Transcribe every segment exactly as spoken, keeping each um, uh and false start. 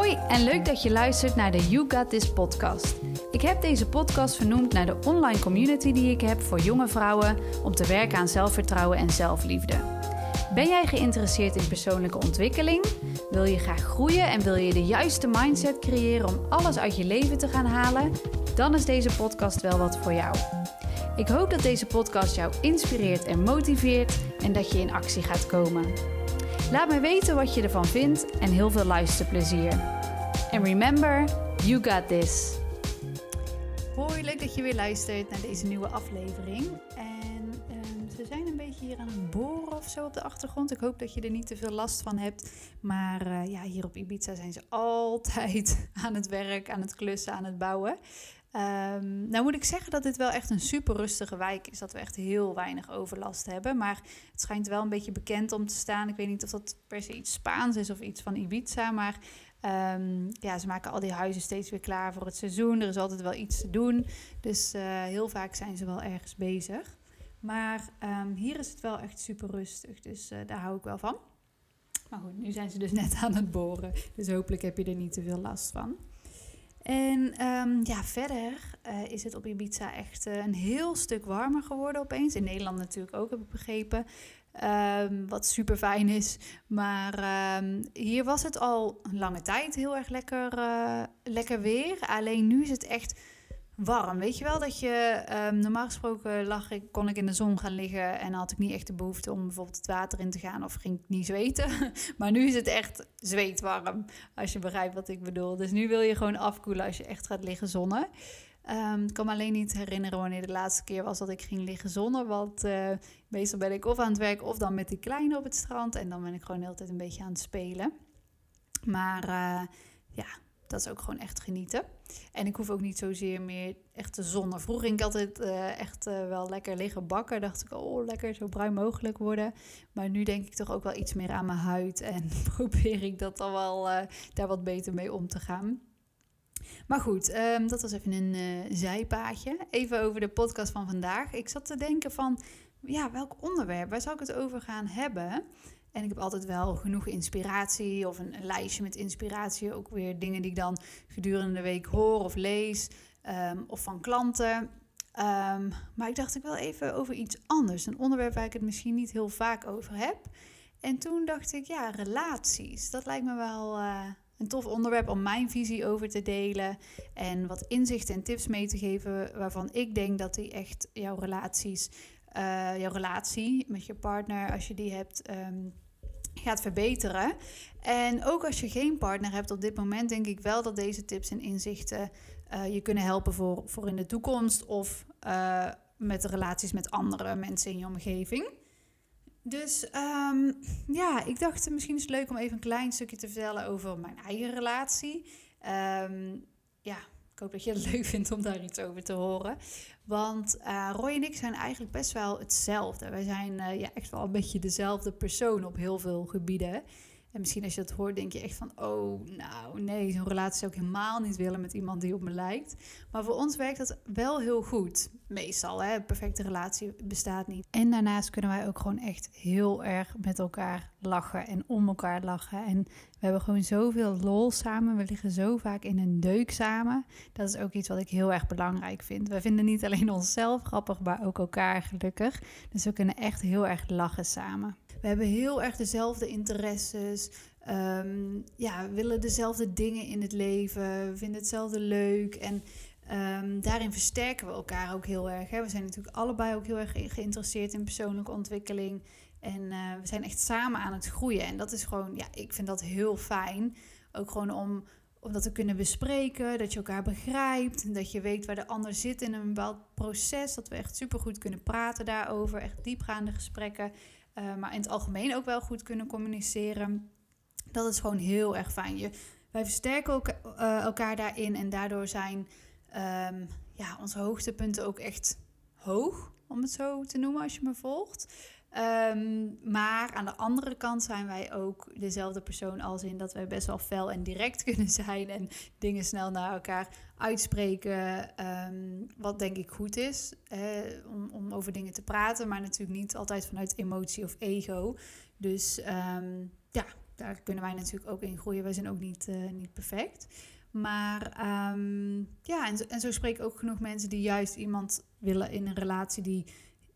Hoi en leuk dat je luistert naar de You Got This podcast. Ik heb deze podcast vernoemd naar de online community die ik heb voor jonge vrouwen om te werken aan zelfvertrouwen en zelfliefde. Ben jij geïnteresseerd in persoonlijke ontwikkeling? Wil je graag groeien en wil je de juiste mindset creëren om alles uit je leven te gaan halen? Dan is deze podcast wel wat voor jou. Ik hoop dat deze podcast jou inspireert en motiveert en dat je in actie gaat komen. Laat me weten wat je ervan vindt en heel veel luisterplezier. En remember, you got this. Hoi, leuk dat je weer luistert naar deze nieuwe aflevering. En um, we zijn een beetje hier aan het boren of zo op de achtergrond. Ik hoop dat je er niet te veel last van hebt. Maar uh, ja, hier op Ibiza zijn ze altijd aan het werk, aan het klussen, aan het bouwen. Um, nou moet ik zeggen dat dit wel echt een super rustige wijk is, dat we echt heel weinig overlast hebben. Maar het schijnt wel een beetje bekend om te staan. Ik weet niet of dat per se iets Spaans is of iets van Ibiza. Maar um, ja, ze maken al die huizen steeds weer klaar voor het seizoen. Er is altijd wel iets te doen. Dus uh, heel vaak zijn ze wel ergens bezig. Maar um, hier is het wel echt super rustig. Dus uh, daar hou ik wel van. Maar goed, nu zijn ze dus net aan het boren. Dus hopelijk heb je er niet te veel last van. En um, ja, verder uh, is het op Ibiza echt uh, een heel stuk warmer geworden opeens. In Nederland natuurlijk ook, heb ik begrepen. Um, wat super fijn is. Maar um, hier was het al een lange tijd heel erg lekker, uh, lekker weer. Alleen nu is het echt warm. Weet je wel dat je um, normaal gesproken lag ik, kon ik in de zon gaan liggen en had ik niet echt de behoefte om bijvoorbeeld het water in te gaan of ging ik niet zweten. Maar nu is het echt zweetwarm, als je begrijpt wat ik bedoel. Dus nu wil je gewoon afkoelen als je echt gaat liggen zonnen. Um, ik kan me alleen niet herinneren wanneer de laatste keer was dat ik ging liggen zonnen. Want uh, meestal ben ik of aan het werk of dan met die kleine op het strand. En dan ben ik gewoon de hele tijd een beetje aan het spelen. Maar uh, ja... dat is ook gewoon echt genieten. En ik hoef ook niet zozeer meer echt te zonnen. Vroeger ging ik altijd uh, echt uh, wel lekker liggen bakken. Dacht ik, oh lekker, zo bruin mogelijk worden. Maar nu denk ik toch ook wel iets meer aan mijn huid. En probeer ik dat dan wel uh, daar wat beter mee om te gaan. Maar goed, um, dat was even een uh, zijpaadje. Even over de podcast van vandaag. Ik zat te denken van, ja, welk onderwerp? Waar zou ik het over gaan hebben? En ik heb altijd wel genoeg inspiratie of een lijstje met inspiratie. Ook weer dingen die ik dan gedurende de week hoor of lees um, of van klanten. Um, maar ik dacht ik wel even over iets anders. Een onderwerp waar ik het misschien niet heel vaak over heb. En toen dacht ik, ja, relaties. Dat lijkt me wel uh, een tof onderwerp om mijn visie over te delen. En wat inzichten en tips mee te geven waarvan ik denk dat die echt jouw relaties... Uh, jouw relatie met je partner, als je die hebt, um, gaat verbeteren. En ook als je geen partner hebt op dit moment, denk ik wel dat deze tips en inzichten uh, je kunnen helpen voor, voor in de toekomst of uh, met de relaties met andere mensen in je omgeving. Dus um, ja, ik dacht misschien is het leuk om even een klein stukje te vertellen over mijn eigen relatie. Um, ja... Ik hoop dat je het leuk vindt om daar iets over te horen. Want uh, Roy en ik zijn eigenlijk best wel hetzelfde. Wij zijn uh, ja, echt wel een beetje dezelfde persoon op heel veel gebieden. En misschien als je dat hoort denk je echt van... oh, nou nee, zo'n relatie zou ik helemaal niet willen met iemand die op me lijkt. Maar voor ons werkt dat wel heel goed. Meestal, hè? Een perfecte relatie bestaat niet. En daarnaast kunnen wij ook gewoon echt heel erg met elkaar lachen en om elkaar lachen. En we hebben gewoon zoveel lol samen. We liggen zo vaak in een deuk samen. Dat is ook iets wat ik heel erg belangrijk vind. We vinden niet alleen onszelf grappig, maar ook elkaar gelukkig. Dus we kunnen echt heel erg lachen samen. We hebben heel erg dezelfde interesses. Um, ja, we willen dezelfde dingen in het leven. We vinden hetzelfde leuk. En um, daarin versterken we elkaar ook heel erg. Hè. We zijn natuurlijk allebei ook heel erg geïnteresseerd in persoonlijke ontwikkeling. En uh, we zijn echt samen aan het groeien. En dat is gewoon, ja, ik vind dat heel fijn. Ook gewoon om, om dat te kunnen bespreken. Dat je elkaar begrijpt. Dat je weet waar de ander zit in een bepaald proces. Dat we echt supergoed kunnen praten daarover. Echt diepgaande gesprekken. Uh, maar in het algemeen ook wel goed kunnen communiceren. Dat is gewoon heel erg fijn. Je, wij versterken ook, uh, elkaar daarin. En daardoor zijn um, ja, onze hoogtepunten ook echt hoog. Om het zo te noemen als je me volgt. Um, maar aan de andere kant zijn wij ook dezelfde persoon als in dat wij best wel fel en direct kunnen zijn. En dingen snel naar elkaar uitspreken. Um, wat denk ik goed is hè, om, om over dingen te praten. Maar natuurlijk niet altijd vanuit emotie of ego. Dus um, ja, daar kunnen wij natuurlijk ook in groeien. Wij zijn ook niet, uh, niet perfect. Maar um, ja, en zo, en zo spreek ik ook genoeg mensen die juist iemand willen in een relatie die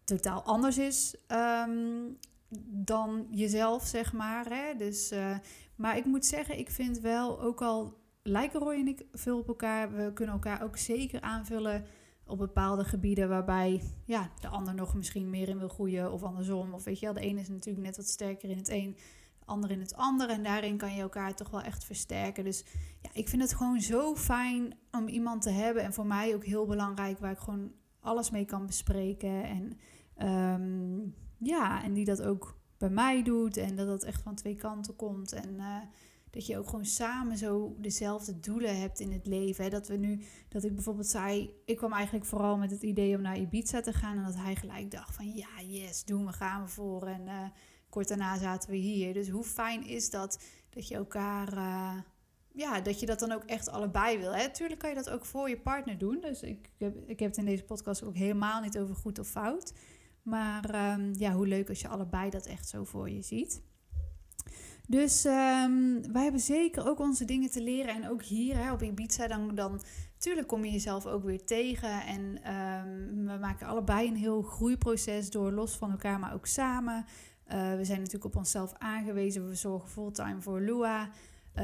totaal anders is um, dan jezelf, zeg maar. Hè? Dus, uh, maar ik moet zeggen, ik vind wel, ook al lijken Roy en ik veel op elkaar, we kunnen elkaar ook zeker aanvullen op bepaalde gebieden waarbij ja, de ander nog misschien meer in wil groeien of andersom. Of weet je wel, de ene is natuurlijk net wat sterker in het een, de ander in het ander. En daarin kan je elkaar toch wel echt versterken. Dus ja, ik vind het gewoon zo fijn om iemand te hebben. En voor mij ook heel belangrijk, waar ik gewoon alles mee kan bespreken. En um, ja, en die dat ook bij mij doet. En dat dat echt van twee kanten komt. En uh, dat je ook gewoon samen zo dezelfde doelen hebt in het leven. Hè? Dat we nu, dat ik bijvoorbeeld zei, ik kwam eigenlijk vooral met het idee om naar Ibiza te gaan. En dat hij gelijk dacht van ja, yes, doen we, gaan we voor. En uh, kort daarna zaten we hier. Dus hoe fijn is dat, dat je elkaar, uh, ja, dat je dat dan ook echt allebei wil. Hè? Tuurlijk kan je dat ook voor je partner doen. Dus ik heb, ik heb het in deze podcast ook helemaal niet over goed of fout. Maar um, ja, hoe leuk als je allebei dat echt zo voor je ziet. Dus um, wij hebben zeker ook onze dingen te leren. En ook hier hè, op Ibiza, dan, dan natuurlijk kom je jezelf ook weer tegen. En um, we maken allebei een heel groeiproces door, los van elkaar, maar ook samen. Uh, we zijn natuurlijk op onszelf aangewezen. We zorgen fulltime voor Lua. Uh,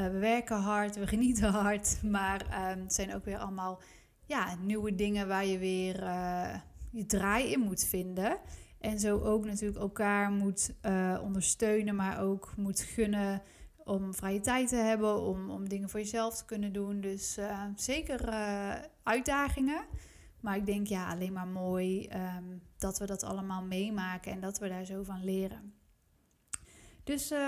we werken hard, we genieten hard. Maar um, het zijn ook weer allemaal ja, nieuwe dingen waar je weer uh, je draai in moet vinden. En zo ook natuurlijk elkaar moet uh, ondersteunen, maar ook moet gunnen om vrije tijd te hebben, om, om dingen voor jezelf te kunnen doen. Dus uh, zeker uh, uitdagingen. Maar ik denk ja, alleen maar mooi um, dat we dat allemaal meemaken en dat we daar zo van leren. Dus uh,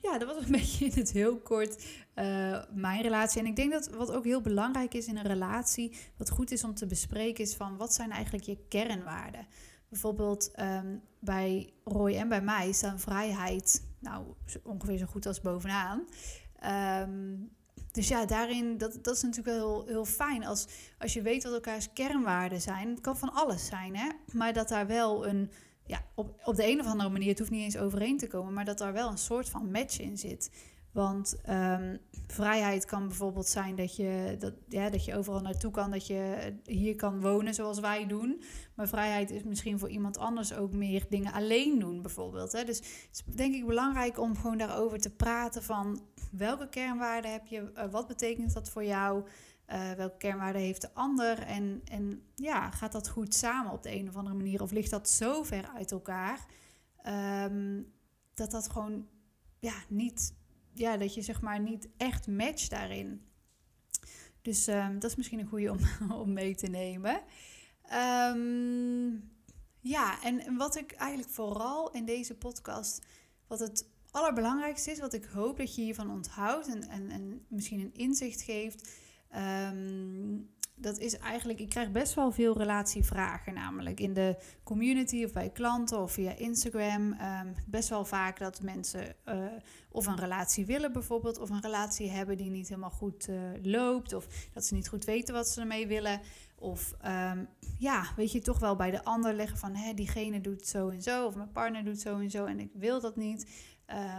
ja, dat was een beetje in het heel kort uh, mijn relatie. En ik denk dat wat ook heel belangrijk is in een relatie, wat goed is om te bespreken, is van wat zijn eigenlijk je kernwaarden? Bijvoorbeeld um, bij Roy en bij mij staan vrijheid nou ongeveer zo goed als bovenaan. Um, dus ja, daarin, dat, dat is natuurlijk wel heel, heel fijn als, als je weet wat elkaars kernwaarden zijn. Het kan van alles zijn, hè? Maar dat daar wel een, ja, op, op de een of andere manier, het hoeft niet eens overeen te komen, maar dat daar wel een soort van match in zit. Want um, vrijheid kan bijvoorbeeld zijn dat je, dat, ja, dat je overal naartoe kan, dat je hier kan wonen zoals wij doen. Maar vrijheid is misschien voor iemand anders ook meer dingen alleen doen bijvoorbeeld. Hè? Dus het is denk ik belangrijk om gewoon daarover te praten van welke kernwaarden heb je, uh, wat betekent dat voor jou, uh, welke kernwaarden heeft de ander. En, en ja, gaat dat goed samen op de een of andere manier of ligt dat zo ver uit elkaar um, dat dat gewoon ja, niet... Ja, dat je zeg maar niet echt matcht daarin. Dus um, dat is misschien een goede om, om mee te nemen. Um, ja, en wat ik eigenlijk vooral in deze podcast... wat het allerbelangrijkste is, wat ik hoop dat je hiervan onthoudt... en, en, en misschien een inzicht geeft... Um, dat is eigenlijk... Ik krijg best wel veel relatievragen namelijk... in de community of bij klanten of via Instagram. Um, best wel vaak dat mensen uh, of een relatie willen bijvoorbeeld... of een relatie hebben die niet helemaal goed uh, loopt... of dat ze niet goed weten wat ze ermee willen. Of um, ja, weet je, toch wel bij de ander leggen van... Hé, diegene doet zo en zo of mijn partner doet zo en zo... en ik wil dat niet...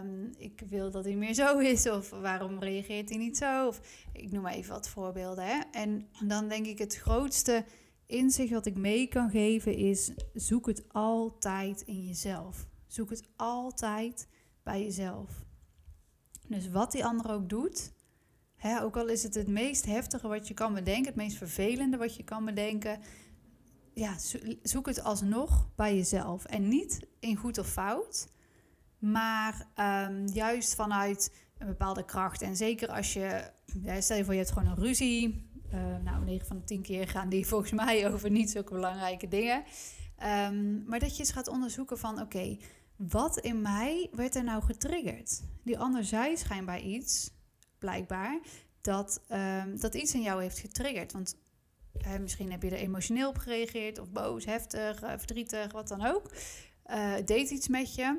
Um, ik wil dat hij meer zo is, of waarom reageert hij niet zo? Of, ik noem maar even wat voorbeelden. Hè? En dan denk ik het grootste inzicht wat ik mee kan geven is... zoek het altijd in jezelf. Zoek het altijd bij jezelf. Dus wat die ander ook doet... Hè, ook al is het het meest heftige wat je kan bedenken... het meest vervelende wat je kan bedenken... ja, zoek het alsnog bij jezelf. En niet in goed of fout... Maar um, juist vanuit een bepaalde kracht. En zeker als je, ja, stel je voor je hebt gewoon een ruzie. Uh, nou, negen van de tien keer gaan die volgens mij over niet zulke belangrijke dingen. Um, maar dat je eens gaat onderzoeken van, oké, okay, wat in mij werd er nou getriggerd? Die ander zei schijnbaar iets, blijkbaar, dat, um, dat iets in jou heeft getriggerd. Want uh, misschien heb je er emotioneel op gereageerd of boos, heftig, uh, verdrietig, wat dan ook. Uh, deed iets met je.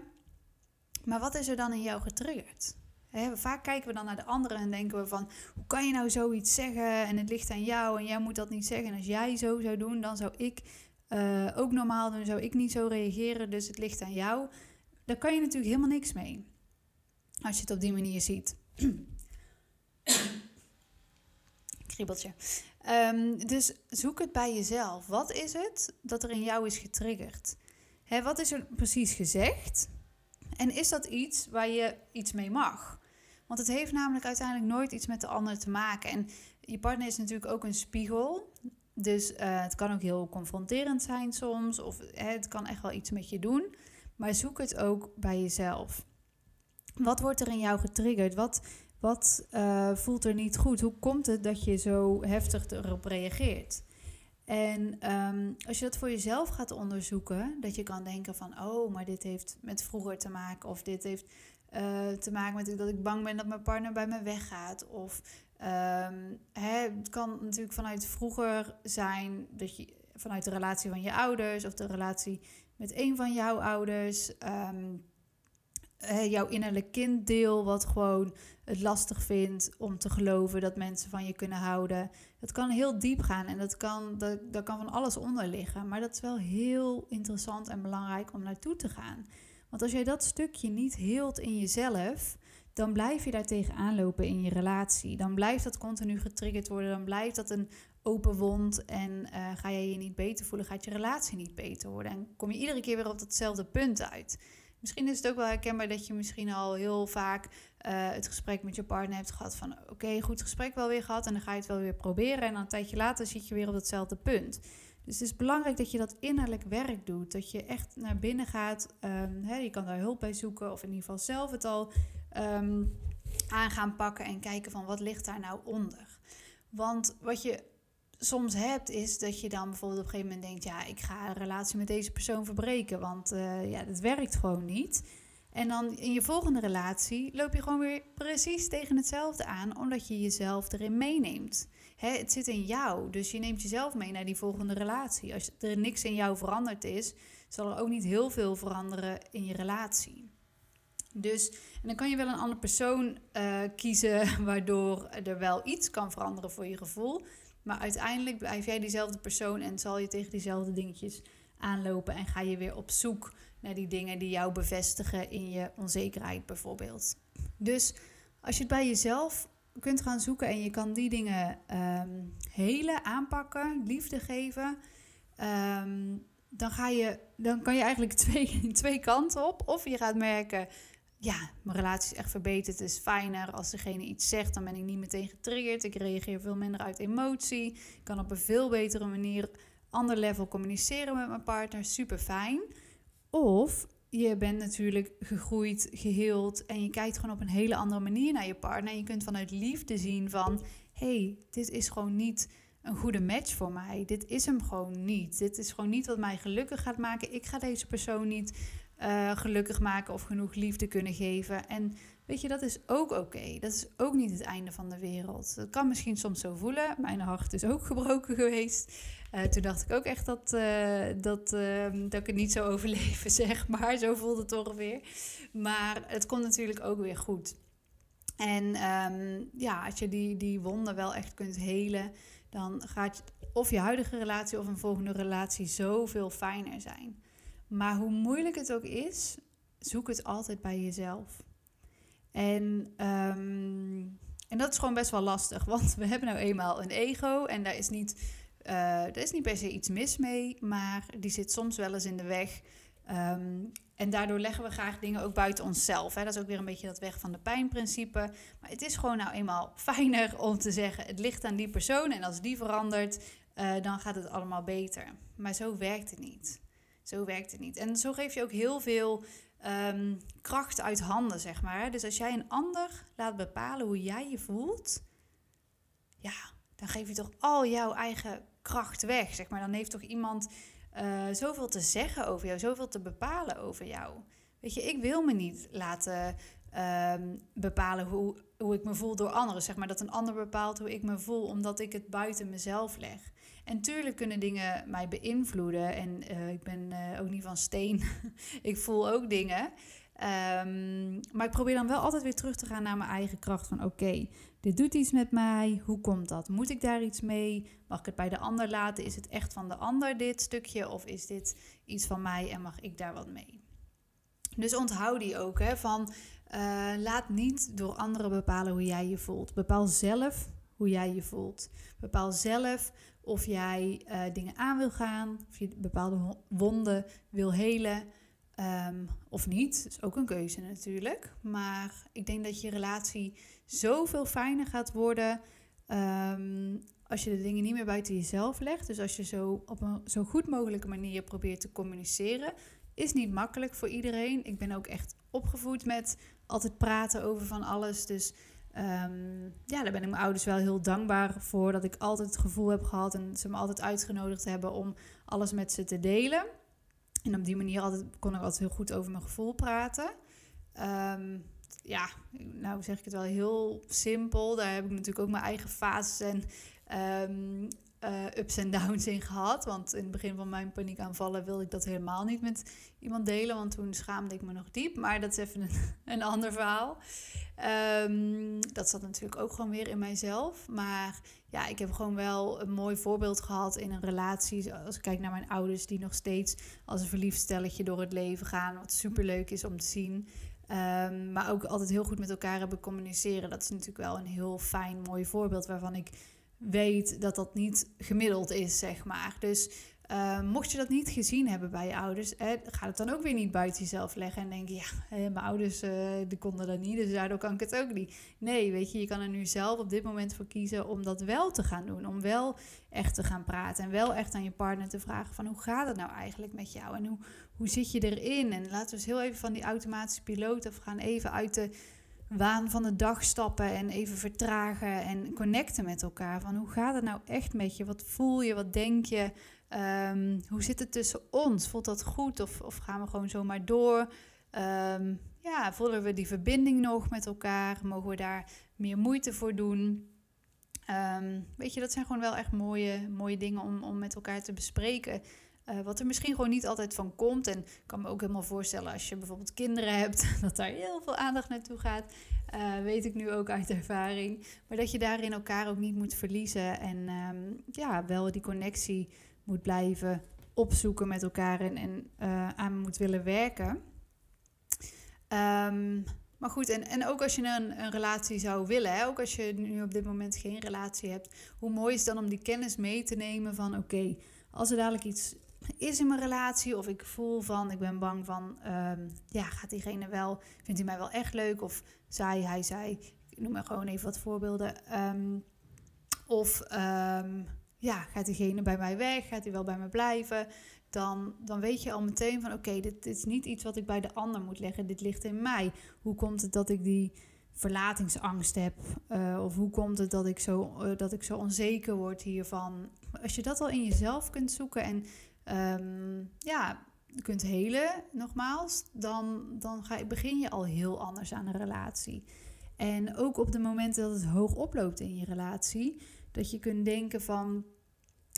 Maar wat is er dan in jou getriggerd? He, vaak kijken we dan naar de anderen en denken we van... hoe kan je nou zoiets zeggen en het ligt aan jou en jij moet dat niet zeggen. En als jij zo zou doen, dan zou ik uh, ook normaal doen, zou ik niet zo reageren. Dus het ligt aan jou. Daar kan je natuurlijk helemaal niks mee. Als je het op die manier ziet. Kriebeltje. Um, dus zoek het bij jezelf. Wat is het dat er in jou is getriggerd? Hè, wat is er precies gezegd? En is dat iets waar je iets mee mag? Want het heeft namelijk uiteindelijk nooit iets met de ander te maken. En je partner is natuurlijk ook een spiegel. Dus uh, het kan ook heel confronterend zijn soms. Of hè, het kan echt wel iets met je doen. Maar zoek het ook bij jezelf. Wat wordt er in jou getriggerd? Wat, wat uh, voelt er niet goed? Hoe komt het dat je zo heftig erop reageert? En um, als je dat voor jezelf gaat onderzoeken, dat je kan denken van, oh, maar dit heeft met vroeger te maken. Of dit heeft uh, te maken met dat ik bang ben dat mijn partner bij me weggaat. Of um, hè, het kan natuurlijk vanuit vroeger zijn, dat je vanuit de relatie van je ouders of de relatie met een van jouw ouders. Um, Jouw innerlijk kinddeel wat gewoon het lastig vindt om te geloven dat mensen van je kunnen houden. Dat kan heel diep gaan en dat kan, dat, daar kan van alles onder liggen. Maar dat is wel heel interessant en belangrijk om naartoe te gaan. Want als jij dat stukje niet heelt in jezelf, dan blijf je daar tegenaan lopen in je relatie. Dan blijft dat continu getriggerd worden, dan blijft dat een open wond. En uh, ga jij je niet beter voelen, gaat je relatie niet beter worden. En kom je iedere keer weer op datzelfde punt uit. Misschien is het ook wel herkenbaar dat je misschien al heel vaak uh, het gesprek met je partner hebt gehad van oké, okay, goed gesprek wel weer gehad en dan ga je het wel weer proberen en dan een tijdje later zit je weer op datzelfde punt. Dus het is belangrijk dat je dat innerlijk werk doet, dat je echt naar binnen gaat. Um, hè, je kan daar hulp bij zoeken of in ieder geval zelf het al um, aan gaan pakken en kijken van wat ligt daar nou onder. Want wat je soms hebt is dat je dan bijvoorbeeld op een gegeven moment denkt, ja, ik ga een relatie met deze persoon verbreken, want uh, ja, dat werkt gewoon niet. En dan in je volgende relatie loop je gewoon weer precies tegen hetzelfde aan, omdat je jezelf erin meeneemt. Hè, het zit in jou, dus je neemt jezelf mee naar die volgende relatie. Als er niks in jou veranderd is, zal er ook niet heel veel veranderen in je relatie. Dus en dan kan je wel een andere persoon uh, kiezen, waardoor er wel iets kan veranderen voor je gevoel. Maar uiteindelijk blijf jij diezelfde persoon en zal je tegen diezelfde dingetjes aanlopen. En ga je weer op zoek naar die dingen die jou bevestigen in je onzekerheid bijvoorbeeld. Dus als je het bij jezelf kunt gaan zoeken en je kan die dingen um, helen, aanpakken, liefde geven. Um, dan, ga je, dan kan je eigenlijk twee, twee kanten op. Of je gaat merken, ja, mijn relatie is echt verbeterd. Het is fijner als degene iets zegt, dan ben ik niet meteen getriggerd. Ik reageer veel minder uit emotie. Ik kan op een veel betere manier, ander level communiceren met mijn partner. Super fijn. Of je bent natuurlijk gegroeid, geheeld en je kijkt gewoon op een hele andere manier naar je partner. En je kunt vanuit liefde zien van, hey, dit is gewoon niet een goede match voor mij. Dit is hem gewoon niet. Dit is gewoon niet wat mij gelukkig gaat maken. Ik ga deze persoon niet Uh, gelukkig maken of genoeg liefde kunnen geven. En weet je, dat is ook oké. Okay. Dat is ook niet het einde van de wereld. Dat kan misschien soms zo voelen. Mijn hart is ook gebroken geweest. Uh, toen dacht ik ook echt dat, uh, dat, uh, dat ik het niet zou overleven, zeg maar. Zo voelde het ongeveer. Maar het komt natuurlijk ook weer goed. En um, ja, als je die, die wonden wel echt kunt helen, dan gaat je, of je huidige relatie of een volgende relatie zoveel fijner zijn. Maar hoe moeilijk het ook is, zoek het altijd bij jezelf. En, um, en dat is gewoon best wel lastig. Want we hebben nou eenmaal een ego. En daar is niet, uh, daar is niet per se iets mis mee. Maar die zit soms wel eens in de weg. Um, en daardoor leggen we graag dingen ook buiten onszelf. Hè? Dat is ook weer een beetje dat weg van de pijn-principe. Maar het is gewoon nou eenmaal fijner om te zeggen, het ligt aan die persoon. En als die verandert, uh, dan gaat het allemaal beter. Maar zo werkt het niet. Zo werkt het niet. En zo geef je ook heel veel um, kracht uit handen, zeg maar. Dus als jij een ander laat bepalen hoe jij je voelt, ja, dan geef je toch al jouw eigen kracht weg, zeg maar. Dan heeft toch iemand uh, zoveel te zeggen over jou, zoveel te bepalen over jou. Weet je, ik wil me niet laten um, bepalen hoe, hoe ik me voel door anderen, zeg maar. Dat een ander bepaalt hoe ik me voel, omdat ik het buiten mezelf leg. En tuurlijk kunnen dingen mij beïnvloeden. En uh, ik ben uh, ook niet van steen. Ik voel ook dingen. Um, maar ik probeer dan wel altijd weer terug te gaan naar mijn eigen kracht. Van oké, okay, dit doet iets met mij. Hoe komt dat? Moet ik daar iets mee? Mag ik het bij de ander laten? Is het echt van de ander dit stukje? Of is dit iets van mij en mag ik daar wat mee? Dus onthoud die ook, hè, van Uh, laat niet door anderen bepalen hoe jij je voelt. Bepaal zelf hoe jij je voelt. Bepaal zelf of jij uh, dingen aan wil gaan. Of je bepaalde wonden wil helen. Um, of niet. Dat is ook een keuze natuurlijk. Maar ik denk dat je relatie zoveel fijner gaat worden... Um, als je de dingen niet meer buiten jezelf legt. Dus als je zo op een zo goed mogelijke manier probeert te communiceren... is niet makkelijk voor iedereen. Ik ben ook echt opgevoed met altijd praten over van alles. Dus um, ja, daar ben ik mijn ouders wel heel dankbaar voor... dat ik altijd het gevoel heb gehad en ze me altijd uitgenodigd hebben... om alles met ze te delen. En op die manier altijd, kon ik altijd heel goed over mijn gevoel praten. Um, ja, nou zeg ik het wel heel simpel. Daar heb ik natuurlijk ook mijn eigen fases en um, uh, ups en downs in gehad. Want in het begin van mijn paniekaanvallen wilde ik dat helemaal niet met iemand delen. Want toen schaamde ik me nog diep. Maar dat is even een, een ander verhaal. Um, dat zat natuurlijk ook gewoon weer in mijzelf. Maar ja, ik heb gewoon wel een mooi voorbeeld gehad in een relatie. Als ik kijk naar mijn ouders die nog steeds als een verliefd stelletje door het leven gaan. Wat superleuk is om te zien. Um, maar ook altijd heel goed met elkaar hebben communiceren. Dat is natuurlijk wel een heel fijn, mooi voorbeeld... waarvan ik weet dat dat niet gemiddeld is, zeg maar. Dus uh, mocht je dat niet gezien hebben bij je ouders... Eh, ga het dan ook weer niet buiten jezelf leggen... en denk je, ja, eh, mijn ouders uh, die konden dat niet... dus daardoor kan ik het ook niet. Nee, weet je, je kan er nu zelf op dit moment voor kiezen... om dat wel te gaan doen, om wel echt te gaan praten... en wel echt aan je partner te vragen van... hoe gaat het nou eigenlijk met jou en hoe... Hoe zit je erin? En laten we eens heel even van die automatische piloot af gaan. Even uit de waan van de dag stappen en even vertragen en connecten met elkaar. Van hoe gaat het nou echt met je? Wat voel je? Wat denk je? Um, hoe zit het tussen ons? Voelt dat goed? Of, of gaan we gewoon zomaar door? Um, ja, voelen we die verbinding nog met elkaar? Mogen we daar meer moeite voor doen? Um, weet je, dat zijn gewoon wel echt mooie, mooie dingen om, om met elkaar te bespreken. Uh, wat er misschien gewoon niet altijd van komt. En ik kan me ook helemaal voorstellen als je bijvoorbeeld kinderen hebt... dat daar heel veel aandacht naartoe gaat. Uh, weet ik nu ook uit ervaring. Maar dat je daarin elkaar ook niet moet verliezen. En um, ja, wel die connectie moet blijven opzoeken met elkaar... en, en uh, aan moet willen werken. Um, maar goed, en, en ook als je een, een relatie zou willen... Hè, ook als je nu op dit moment geen relatie hebt... hoe mooi is het dan om die kennis mee te nemen van... oké, okay, als er dadelijk iets... is in mijn relatie of ik voel van, ik ben bang van, um, ja, gaat diegene wel, vindt hij mij wel echt leuk of zij, hij, zij, ik noem maar gewoon even wat voorbeelden. Um, of um, ja, gaat diegene bij mij weg, gaat hij wel bij me blijven, dan, dan weet je al meteen van, oké, okay, dit, dit is niet iets wat ik bij de ander moet leggen, dit ligt in mij. Hoe komt het dat ik die verlatingsangst heb uh, of hoe komt het dat ik, zo, uh, dat ik zo onzeker word hiervan? Als je dat al in jezelf kunt zoeken en Um, ja, je kunt helen, nogmaals, dan, dan ga je, begin je al heel anders aan een relatie. En ook op de momenten dat het hoog oploopt in je relatie, dat je kunt denken van,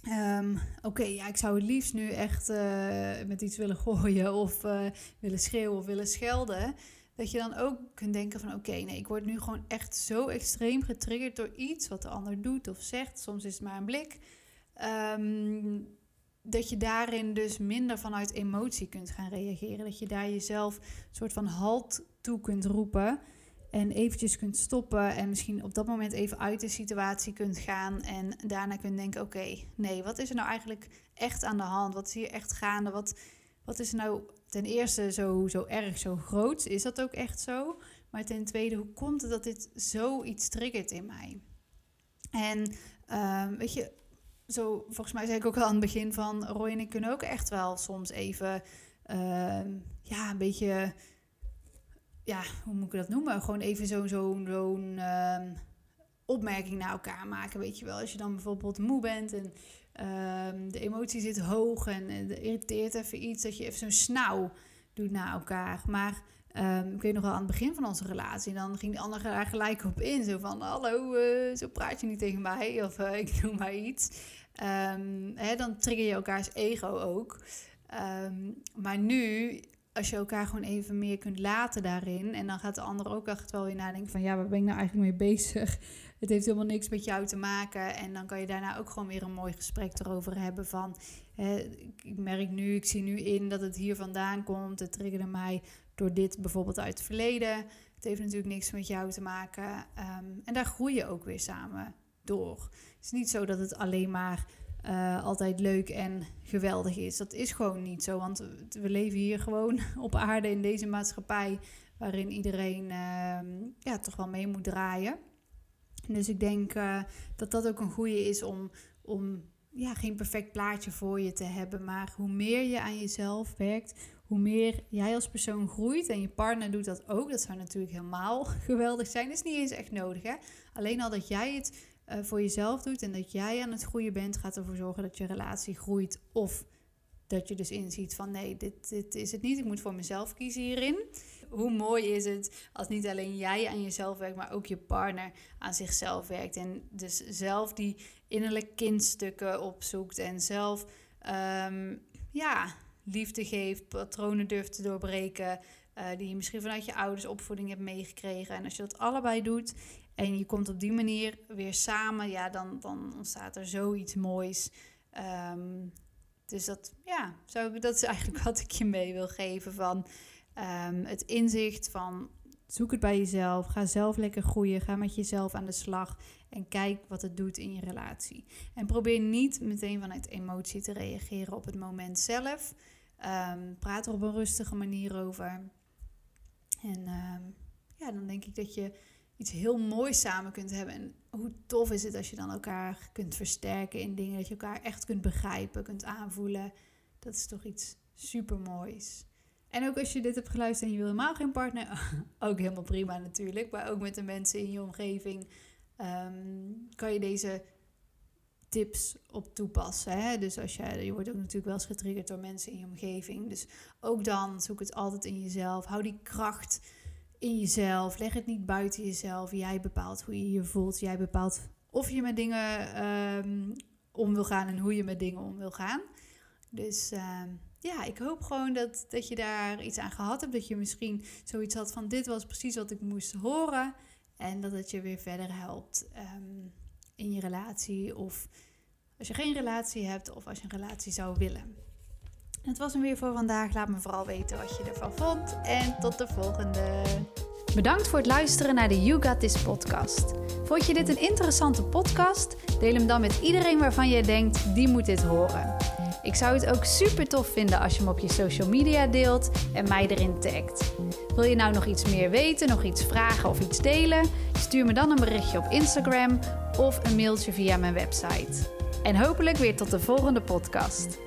um, oké, okay, ja, ik zou het liefst nu echt uh, met iets willen gooien of uh, willen schreeuwen of willen schelden. Dat je dan ook kunt denken van, oké, okay, nee, ik word nu gewoon echt zo extreem getriggerd door iets wat de ander doet of zegt. Soms is het maar een blik. Um, Dat je daarin dus minder vanuit emotie kunt gaan reageren. Dat je daar jezelf een soort van halt toe kunt roepen. En eventjes kunt stoppen. En misschien op dat moment even uit de situatie kunt gaan. En daarna kunt denken, oké, okay, nee, wat is er nou eigenlijk echt aan de hand? Wat is hier echt gaande? Wat, wat is er nou ten eerste zo, zo erg, zo groot? Is dat ook echt zo? Maar ten tweede, hoe komt het dat dit zoiets triggert in mij? En uh, weet je... Zo, volgens mij zei ik ook al aan het begin van... Roy en ik kunnen ook echt wel soms even... Uh, ja, een beetje... Ja, hoe moet ik dat noemen? Gewoon even zo'n zo, zo uh, opmerking naar elkaar maken, weet je wel. Als je dan bijvoorbeeld moe bent en uh, de emotie zit hoog... en er irriteert even iets, dat je even zo'n snauw doet naar elkaar. Maar... Um, ik weet nog wel aan het begin van onze relatie. Dan ging de ander daar gelijk op in. Zo van, hallo, uh, zo praat je niet tegen mij. Of uh, ik noem maar iets. Um, hè, dan trigger je elkaars ego ook. Um, maar nu, als je elkaar gewoon even meer kunt laten daarin. En dan gaat de ander ook echt wel weer nadenken van... ja, waar ben ik nou eigenlijk mee bezig? Het heeft helemaal niks met jou te maken. En dan kan je daarna ook gewoon weer een mooi gesprek erover hebben van... Hè, ik merk nu, ik zie nu in dat het hier vandaan komt. Het triggerde mij... door dit bijvoorbeeld uit het verleden. Het heeft natuurlijk niks met jou te maken. Um, en daar groei je ook weer samen door. Het is niet zo dat het alleen maar uh, altijd leuk en geweldig is. Dat is gewoon niet zo. Want we leven hier gewoon op aarde in deze maatschappij, waarin iedereen uh, ja, toch wel mee moet draaien. Dus ik denk uh, dat dat ook een goede is om, om ja, geen perfect plaatje voor je te hebben. Maar hoe meer je aan jezelf werkt, hoe meer jij als persoon groeit. En je partner doet dat ook. Dat zou natuurlijk helemaal geweldig zijn. Dat is niet eens echt nodig, hè? Alleen al dat jij het uh, voor jezelf doet en dat jij aan het groeien bent, gaat ervoor zorgen dat je relatie groeit. Of dat je dus inziet van nee, dit, dit is het niet. Ik moet voor mezelf kiezen hierin. Hoe mooi is het als niet alleen jij aan jezelf werkt, maar ook je partner aan zichzelf werkt. En dus zelf die innerlijke kindstukken opzoekt en zelf um, ja, liefde geeft, patronen durft te doorbreken, uh, die je misschien vanuit je ouders opvoeding hebt meegekregen. En als je dat allebei doet en je komt op die manier weer samen, ja, dan, dan ontstaat er zoiets moois. Um, dus dat, ja, zou, dat is eigenlijk wat ik je mee wil geven van... Um, het inzicht van zoek het bij jezelf, ga zelf lekker groeien, ga met jezelf aan de slag en kijk wat het doet in je relatie. En probeer niet meteen vanuit emotie te reageren op het moment zelf. Um, praat er op een rustige manier over. En um, ja, dan denk ik dat je iets heel moois samen kunt hebben. En hoe tof is het als je dan elkaar kunt versterken in dingen, dat je elkaar echt kunt begrijpen, kunt aanvoelen. Dat is toch iets supermoois. En ook als je dit hebt geluisterd en je wil helemaal geen partner, ook helemaal prima natuurlijk. Maar ook met de mensen in je omgeving um, kan je deze tips op toepassen. Hè? Dus als je, je wordt ook natuurlijk wel eens getriggerd door mensen in je omgeving. Dus ook dan zoek het altijd in jezelf. Hou die kracht in jezelf. Leg het niet buiten jezelf. Jij bepaalt hoe je je voelt. Jij bepaalt of je met dingen um, om wil gaan en hoe je met dingen om wil gaan. Dus... Um, Ja, ik hoop gewoon dat, dat je daar iets aan gehad hebt. Dat je misschien zoiets had van dit was precies wat ik moest horen. En dat het je weer verder helpt um, in je relatie. Of als je geen relatie hebt of als je een relatie zou willen. Het was hem weer voor vandaag. Laat me vooral weten wat je ervan vond. En tot de volgende. Bedankt voor het luisteren naar de You Got This podcast. Vond je dit een interessante podcast? Deel hem dan met iedereen waarvan je denkt, die moet dit horen. Ik zou het ook super tof vinden als je hem op je social media deelt en mij erin tagt. Wil je nou nog iets meer weten, nog iets vragen of iets delen? Stuur me dan een berichtje op Instagram of een mailtje via mijn website. En hopelijk weer tot de volgende podcast.